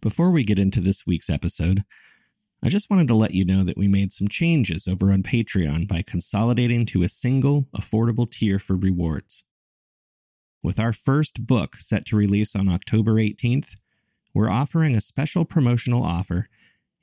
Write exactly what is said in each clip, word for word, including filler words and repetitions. Before we get into this week's episode, I just wanted to let you know that we made some changes over on Patreon by consolidating to a single, affordable tier for rewards. With our first book set to release on October eighteenth, we're offering a special promotional offer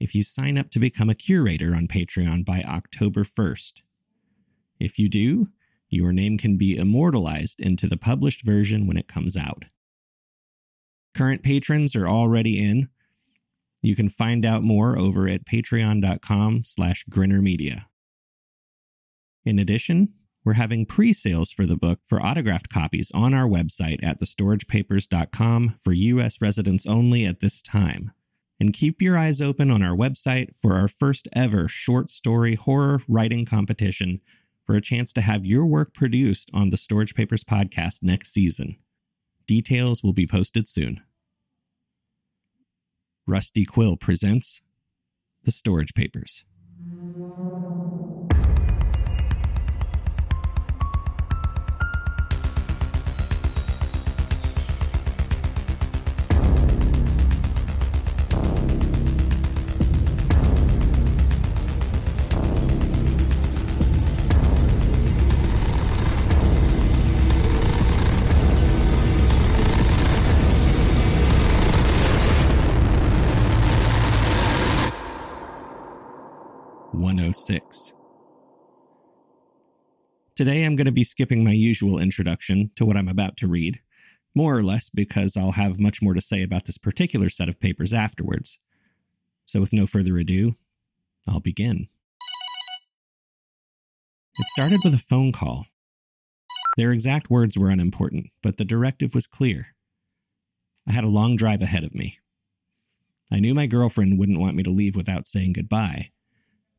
if you sign up to become a curator on Patreon by October first. If you do, your name can be immortalized into the published version when it comes out. Current patrons are already in. You can find out more over at patreon.com slash grinnermedia. In addition, we're having pre-sales for the book for autographed copies on our website at the storage papers dot com for U S residents only at this time. And keep your eyes open on our website for our first ever short story horror writing competition for a chance to have your work produced on the Storage Papers podcast next season. Details will be posted soon. Rusty Quill presents The Storage Papers. one oh six. Today I'm going to be skipping my usual introduction to what I'm about to read, more or less because I'll have much more to say about this particular set of papers afterwards. So with no further ado, I'll begin. It started with a phone call. Their exact words were unimportant, but the directive was clear. I had a long drive ahead of me. I knew my girlfriend wouldn't want me to leave without saying goodbye.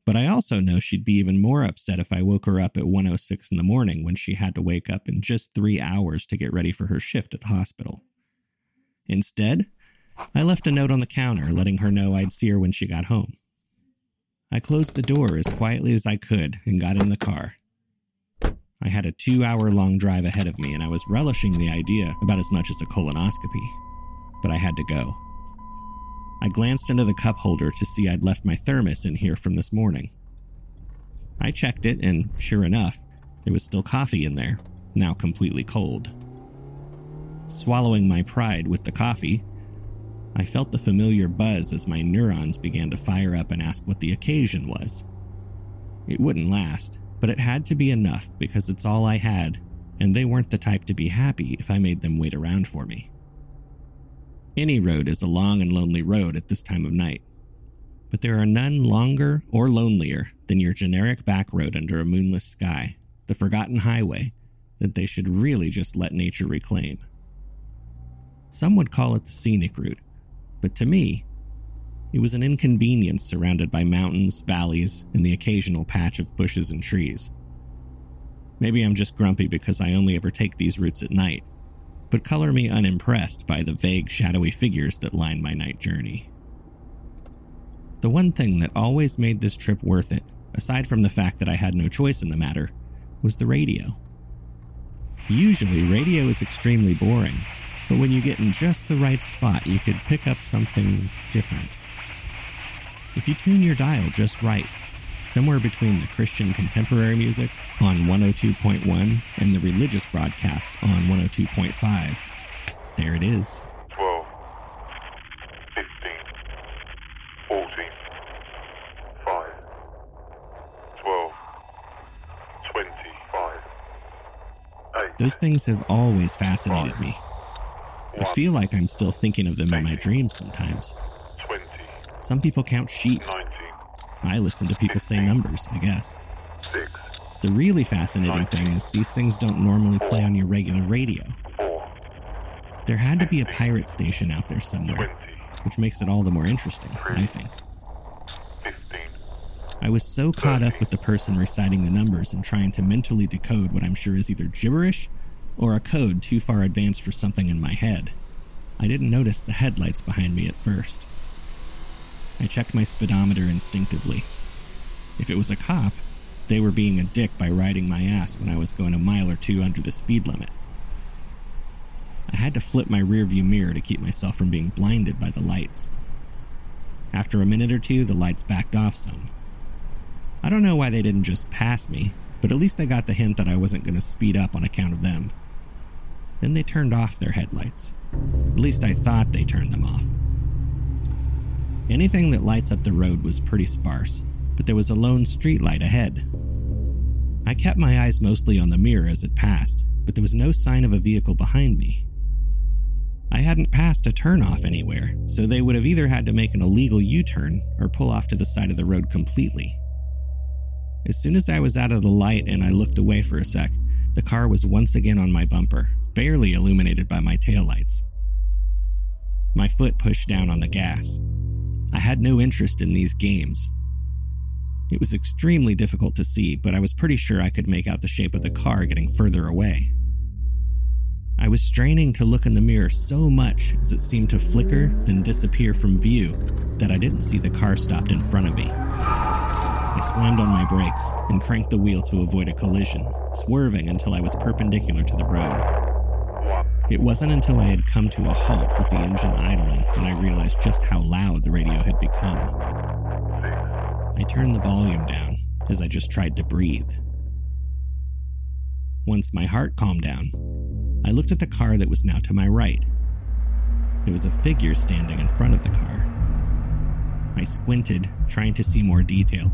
But I also know she'd be even more upset if I woke her up at one oh six in the morning when she had to wake up in just three hours to get ready for her shift at the hospital. Instead, I left a note on the counter letting her know I'd see her when she got home. I closed the door as quietly as I could and got in the car. I had a two-hour-long drive ahead of me, and I was relishing the idea about as much as a colonoscopy. But I had to go. I glanced into the cup holder to see I'd left my thermos in here from this morning. I checked it, and sure enough, there was still coffee in there, now completely cold. Swallowing my pride with the coffee, I felt the familiar buzz as my neurons began to fire up and ask what the occasion was. It wouldn't last, but it had to be enough because it's all I had, and they weren't the type to be happy if I made them wait around for me. Any road is a long and lonely road at this time of night, but there are none longer or lonelier than your generic back road under a moonless sky, the forgotten highway that they should really just let nature reclaim. Some would call it the scenic route, but to me, it was an inconvenience surrounded by mountains, valleys, and the occasional patch of bushes and trees. Maybe I'm just grumpy because I only ever take these routes at night, but color me unimpressed by the vague, shadowy figures that line my night journey. The one thing that always made this trip worth it, aside from the fact that I had no choice in the matter, was the radio. Usually, radio is extremely boring, but when you get in just the right spot, you could pick up something different. If you tune your dial just right, somewhere between the Christian contemporary music on one oh two point one and the religious broadcast on one oh two point five. There it is. twelve, fifteen, fourteen, five, twelve, twenty-five, eight. Those things have always fascinated five, me. I one, feel like I'm still thinking of them eighteen, in my dreams sometimes. twenty, Some people count sheep. nineteen, I listen to people say numbers, I guess. Six, the really fascinating nineteen, thing is these things don't normally four, play on your regular radio. Four, there had to be a pirate station out there somewhere, twenty, which makes it all the more interesting, three, I think. fifteen, I was so thirteen, caught up with the person reciting the numbers and trying to mentally decode what I'm sure is either gibberish or a code too far advanced for something in my head. I didn't notice the headlights behind me at first. I checked my speedometer instinctively. If it was a cop, they were being a dick by riding my ass when I was going a mile or two under the speed limit. I had to flip my rearview mirror to keep myself from being blinded by the lights, After a minute or two, the lights backed off some. I don't know why they didn't just pass me, but at least they got the hint that I wasn't going to speed up on account of them. Then they turned off their headlights. At least I thought they turned them off. Anything that lights up the road was pretty sparse, but there was a lone streetlight ahead. I kept my eyes mostly on the mirror as it passed, but there was no sign of a vehicle behind me. I hadn't passed a turnoff anywhere, so they would have either had to make an illegal U-turn or pull off to the side of the road completely. As soon as I was out of the light and I looked away for a sec, the car was once again on my bumper, barely illuminated by my taillights. My foot pushed down on the gas. I had no interest in these games. It was extremely difficult to see, but I was pretty sure I could make out the shape of the car getting further away. I was straining to look in the mirror so much as it seemed to flicker, then disappear from view, that I didn't see the car stopped in front of me. I slammed on my brakes and cranked the wheel to avoid a collision, swerving until I was perpendicular to the road. It wasn't until I had come to a halt with the engine idling that I realized just how loud the radio had become. I turned the volume down as I just tried to breathe. Once my heart calmed down, I looked at the car that was now to my right. There was a figure standing in front of the car. I squinted, trying to see more detail,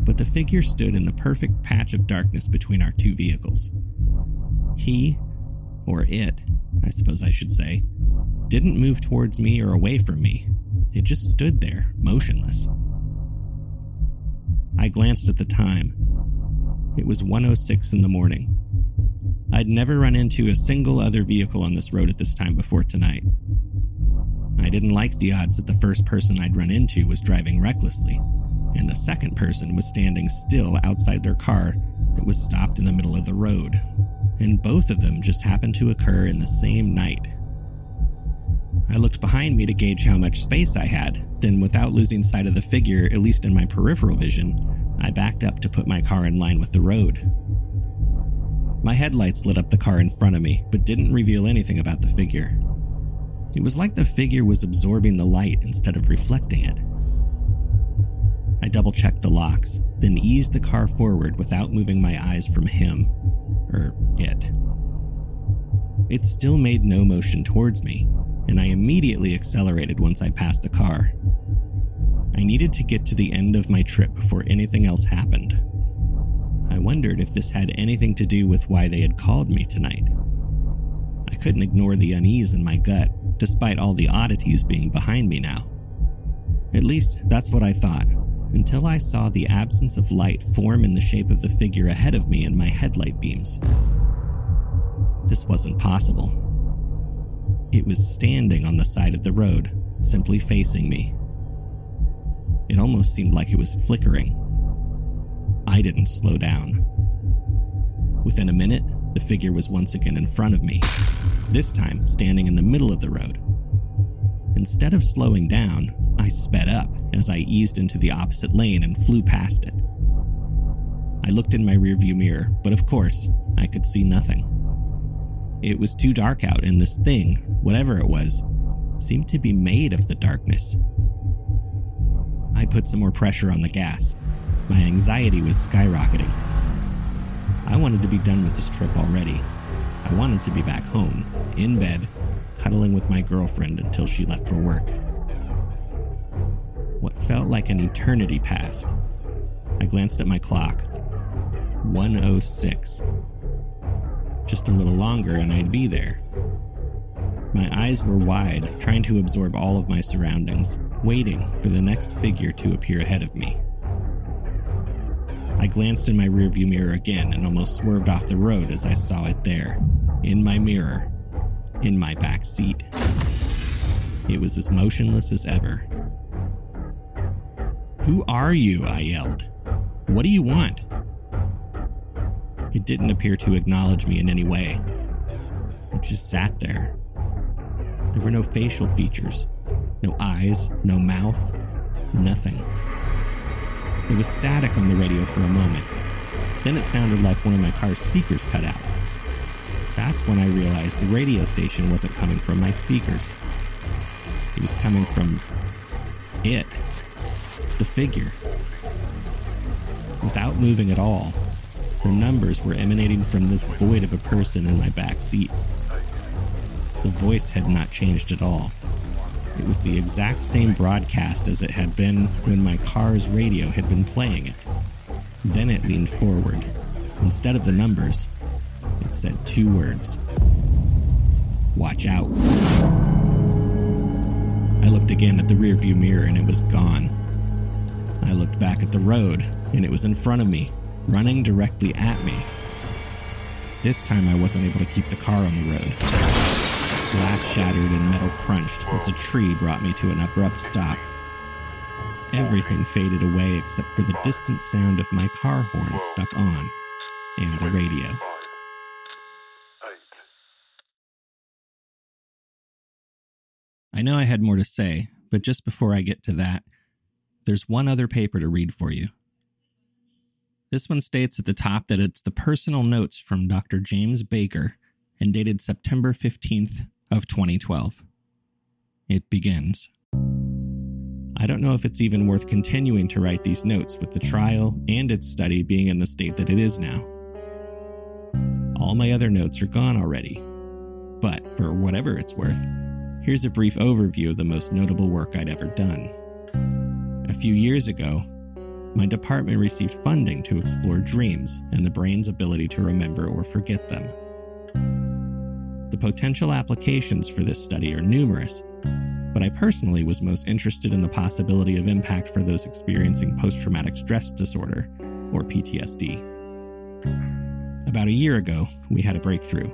but the figure stood in the perfect patch of darkness between our two vehicles. He, or it, I suppose I should say, didn't move towards me or away from me. It just stood there, motionless. I glanced at the time. It was one oh six in the morning. I'd never run into a single other vehicle on this road at this time before tonight. I didn't like the odds that the first person I'd run into was driving recklessly, and the second person was standing still outside their car that was stopped in the middle of the road, and both of them just happened to occur in the same night. I looked behind me to gauge how much space I had, then without losing sight of the figure, at least in my peripheral vision, I backed up to put my car in line with the road. My headlights lit up the car in front of me, but didn't reveal anything about the figure. It was like the figure was absorbing the light instead of reflecting it. I double-checked the locks, then eased the car forward without moving my eyes from him, or it. It still made no motion towards me, and I immediately accelerated once I passed the car. I needed to get to the end of my trip before anything else happened. I wondered if this had anything to do with why they had called me tonight. I couldn't ignore the unease in my gut, despite all the oddities being behind me now. At least, that's what I thought, until I saw the absence of light form in the shape of the figure ahead of me in my headlight beams. This wasn't possible. It was standing on the side of the road, simply facing me. It almost seemed like it was flickering. I didn't slow down. Within a minute, the figure was once again in front of me, this time standing in the middle of the road. Instead of slowing down, I sped up as I eased into the opposite lane and flew past it. I looked in my rearview mirror, but of course, I could see nothing. It was too dark out, and this thing, whatever it was, seemed to be made of the darkness. I put some more pressure on the gas. My anxiety was skyrocketing. I wanted to be done with this trip already. I wanted to be back home, in bed, cuddling with my girlfriend until she left for work. What felt like an eternity passed. I glanced at my clock. one oh six. Just a little longer and I'd be there. My eyes were wide, trying to absorb all of my surroundings, waiting for the next figure to appear ahead of me. I glanced in my rearview mirror again and almost swerved off the road as I saw it there, in my mirror, in my back seat. It was as motionless as ever. "Who are you?" I yelled. "What do you want?" It didn't appear to acknowledge me in any way. It just sat there. There were no facial features, no eyes, no mouth, nothing. There was static on the radio for a moment. Then it sounded like one of my car's speakers cut out. That's when I realized the radio station wasn't coming from my speakers. It was coming from it, the figure. Without moving at all, her numbers were emanating from this void of a person in my back seat. The voice had not changed at all. It was the exact same broadcast as it had been when my car's radio had been playing it. Then it leaned forward. Instead of the numbers, it said two words. Watch out. I looked again at the rearview mirror and it was gone. I looked back at the road and it was in front of me, running directly at me. This time I wasn't able to keep the car on the road. Glass shattered and metal crunched as a tree brought me to an abrupt stop. Everything faded away except for the distant sound of my car horn stuck on, and the radio. I know I had more to say, but just before I get to that, there's one other paper to read for you. This one states at the top that it's the personal notes from Doctor James Baker and dated September fifteenth of twenty twelve. It begins. I don't know if it's even worth continuing to write these notes with the trial and its study being in the state that it is now. All my other notes are gone already, but for whatever it's worth, here's a brief overview of the most notable work I'd ever done. A few years ago, my department received funding to explore dreams and the brain's ability to remember or forget them. The potential applications for this study are numerous, but I personally was most interested in the possibility of impact for those experiencing post-traumatic stress disorder, or P T S D. About a year ago, we had a breakthrough.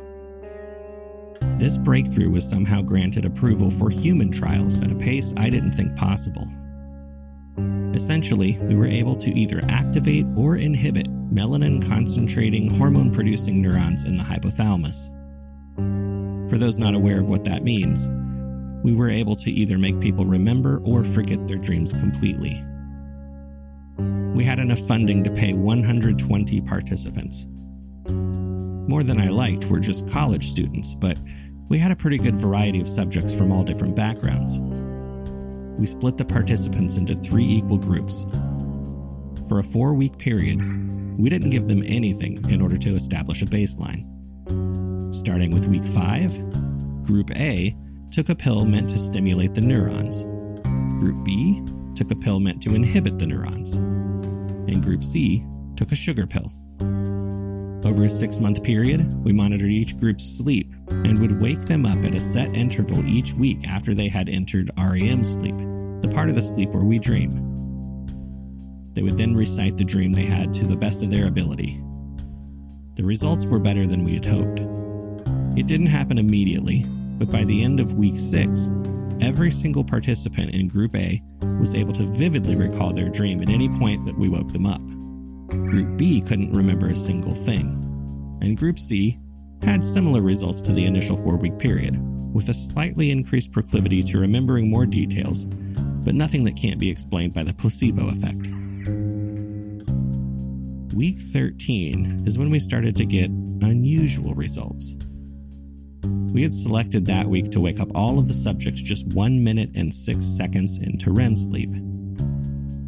This breakthrough was somehow granted approval for human trials at a pace I didn't think possible. Essentially, we were able to either activate or inhibit melanin-concentrating, hormone-producing neurons in the hypothalamus. For those not aware of what that means, we were able to either make people remember or forget their dreams completely. We had enough funding to pay one hundred twenty participants. More than I liked were just college students, but we had a pretty good variety of subjects from all different backgrounds. We split the participants into three equal groups. For a four-week period, we didn't give them anything in order to establish a baseline. Starting with week five, Group A took a pill meant to stimulate the neurons. Group B took a pill meant to inhibit the neurons. And Group C took a sugar pill. Over a six-month period, we monitored each group's sleep and would wake them up at a set interval each week after they had entered R E M sleep, the part of the sleep where we dream. They would then recite the dream they had to the best of their ability. The results were better than we had hoped. It didn't happen immediately, but by the end of week six, every single participant in Group A was able to vividly recall their dream at any point that we woke them up. Group B couldn't remember a single thing, and Group C had similar results to the initial four-week period, with a slightly increased proclivity to remembering more details, but nothing that can't be explained by the placebo effect. Week thirteen is when we started to get unusual results. We had selected that week to wake up all of the subjects just one minute and six seconds into R E M sleep.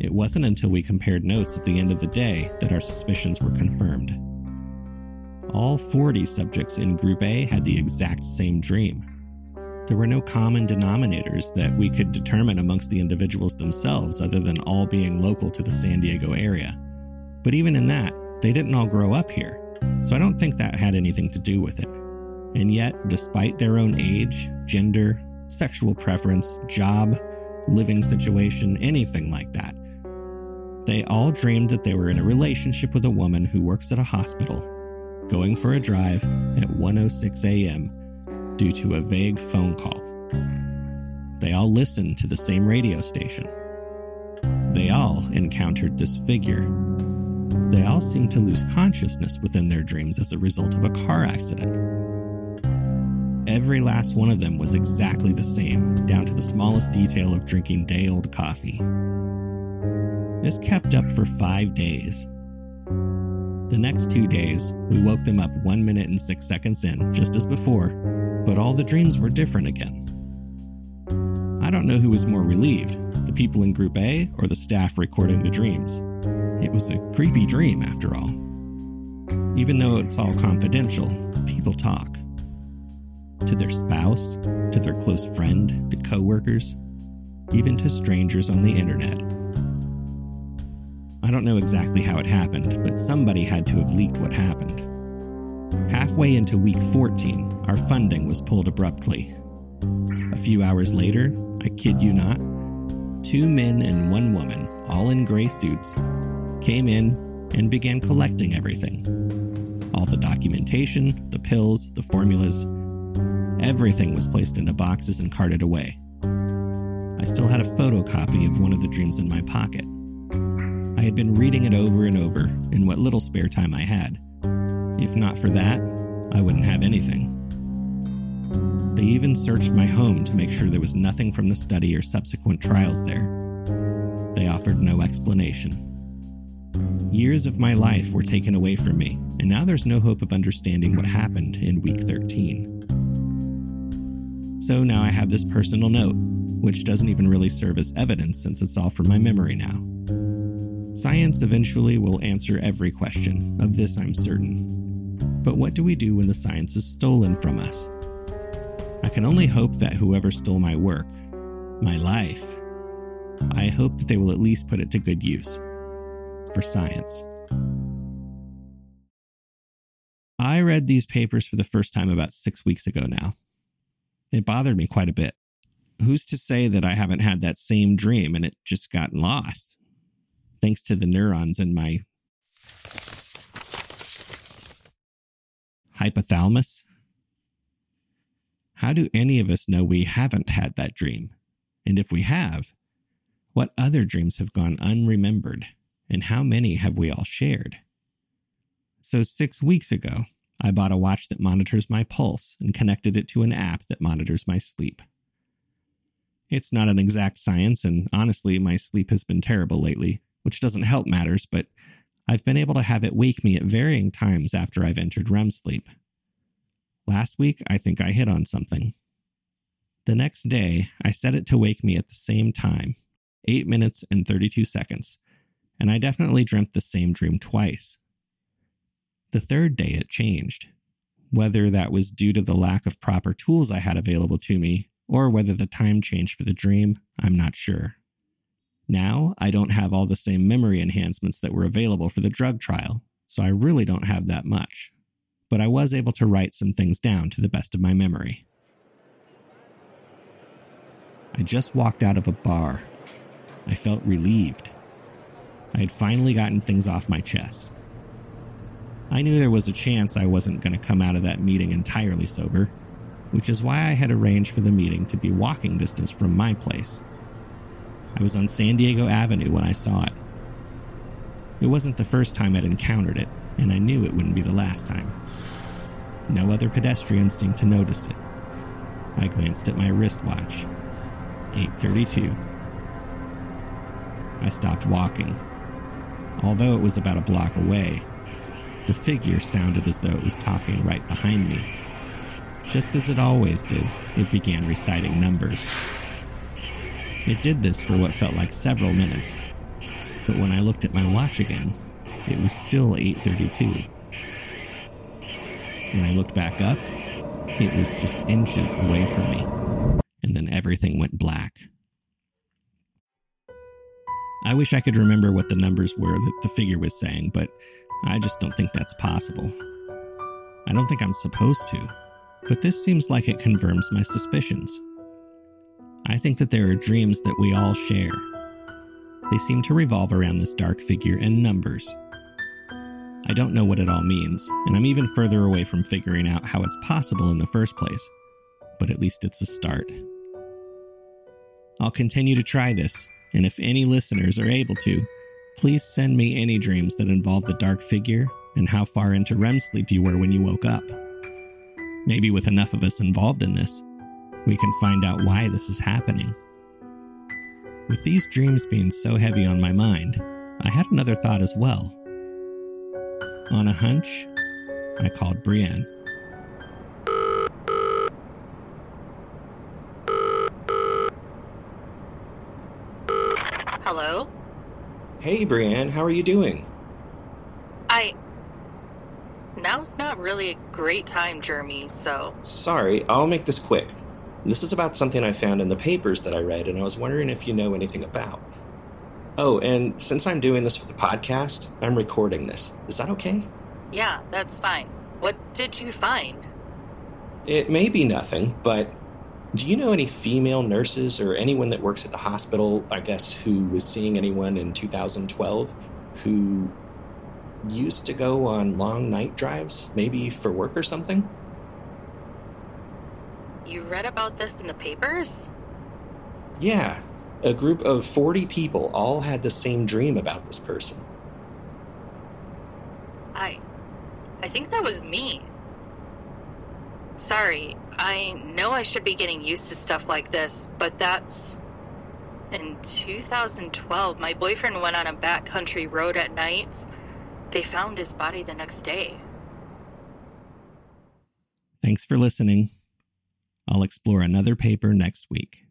It wasn't until we compared notes at the end of the day that our suspicions were confirmed. All forty subjects in Group A had the exact same dream. There were no common denominators that we could determine amongst the individuals themselves other than all being local to the San Diego area. But even in that, they didn't all grow up here, so I don't think that had anything to do with it. And yet, despite their own age, gender, sexual preference, job, living situation, anything like that, they all dreamed that they were in a relationship with a woman who works at a hospital, going for a drive at one oh six a.m. due to a vague phone call. They all listened to the same radio station. They all encountered this figure. They all seemed to lose consciousness within their dreams as a result of a car accident. Every last one of them was exactly the same, down to the smallest detail of drinking day-old coffee. This kept up for five days. The next two days, we woke them up one minute and six seconds in, just as before, but all the dreams were different again. I don't know who was more relieved, the people in Group A or the staff recording the dreams. It was a creepy dream, after all. Even though it's all confidential, people talk. To their spouse, to their close friend, to coworkers, even to strangers on the internet. I don't know exactly how it happened, but somebody had to have leaked what happened. Halfway into week fourteen, our funding was pulled abruptly. A few hours later, I kid you not, two men and one woman, all in gray suits, came in and began collecting everything. All the documentation, the pills, the formulas, everything was placed into boxes and carted away. I still had a photocopy of one of the dreams in my pocket. I had been reading it over and over in what little spare time I had. If not for that, I wouldn't have anything. They even searched my home to make sure there was nothing from the study or subsequent trials there. They offered no explanation. Years of my life were taken away from me, and now there's no hope of understanding what happened in week thirteen. So now I have this personal note, which doesn't even really serve as evidence since it's all from my memory now. Science eventually will answer every question, of this I'm certain. But what do we do when the science is stolen from us? I can only hope that whoever stole my work, my life, I hope that they will at least put it to good use. For science. I read these papers for the first time about six weeks ago now. It bothered me quite a bit. Who's to say that I haven't had that same dream and it just got lost? Thanks to the neurons in my hypothalamus. How do any of us know we haven't had that dream? And if we have, what other dreams have gone unremembered? And how many have we all shared? So six weeks ago, I bought a watch that monitors my pulse and connected it to an app that monitors my sleep. It's not an exact science, and honestly, my sleep has been terrible lately, which doesn't help matters, but I've been able to have it wake me at varying times after I've entered R E M sleep. Last week, I think I hit on something. The next day, I set it to wake me at the same time, eight minutes and thirty-two seconds, and I definitely dreamt the same dream twice. The third day, it changed. Whether that was due to the lack of proper tools I had available to me, or whether the time changed for the dream, I'm not sure. Now, I don't have all the same memory enhancements that were available for the drug trial, so I really don't have that much. But I was able to write some things down to the best of my memory. I just walked out of a bar. I felt relieved. I had finally gotten things off my chest. I knew there was a chance I wasn't going to come out of that meeting entirely sober, which is why I had arranged for the meeting to be walking distance from my place. I was on San Diego Avenue when I saw it. It wasn't the first time I'd encountered it, and I knew it wouldn't be the last time. No other pedestrians seemed to notice it. I glanced at my wristwatch. eight thirty-two. I stopped walking. Although it was about a block away, the figure sounded as though it was talking right behind me. Just as it always did, it began reciting numbers. It did this for what felt like several minutes, but when I looked at my watch again, it was still eight thirty-two. When I looked back up, it was just inches away from me, and then everything went black. I wish I could remember what the numbers were that the figure was saying, but I just don't think that's possible. I don't think I'm supposed to, but this seems like it confirms my suspicions. I think that there are dreams that we all share. They seem to revolve around this dark figure and numbers. I don't know what it all means, and I'm even further away from figuring out how it's possible in the first place, but at least it's a start. I'll continue to try this, and if any listeners are able to, please send me any dreams that involve the dark figure and how far into R E M sleep you were when you woke up. Maybe with enough of us involved in this, we can find out why this is happening. With these dreams being so heavy on my mind, I had another thought as well. On a hunch, I called Brianne. Hello? Hey, Brianne. How are you doing? I... Now's not really a great time, Jeremy, so... Sorry, I'll make this quick. This is about something I found in the papers that I read, and I was wondering if you know anything about. Oh, and since I'm doing this for the podcast, I'm recording this. Is that okay? Yeah, that's fine. What did you find? It may be nothing, but... Do you know any female nurses or anyone that works at the hospital, I guess, who was seeing anyone in two thousand twelve who used to go on long night drives, maybe for work or something? You read about this in the papers? Yeah. A group of forty people all had the same dream about this person. I... I think that was me. Sorry. I know I should be getting used to stuff like this, but that's... In two thousand twelve, my boyfriend went on a backcountry road at night. They found his body the next day. Thanks for listening. I'll explore another paper next week.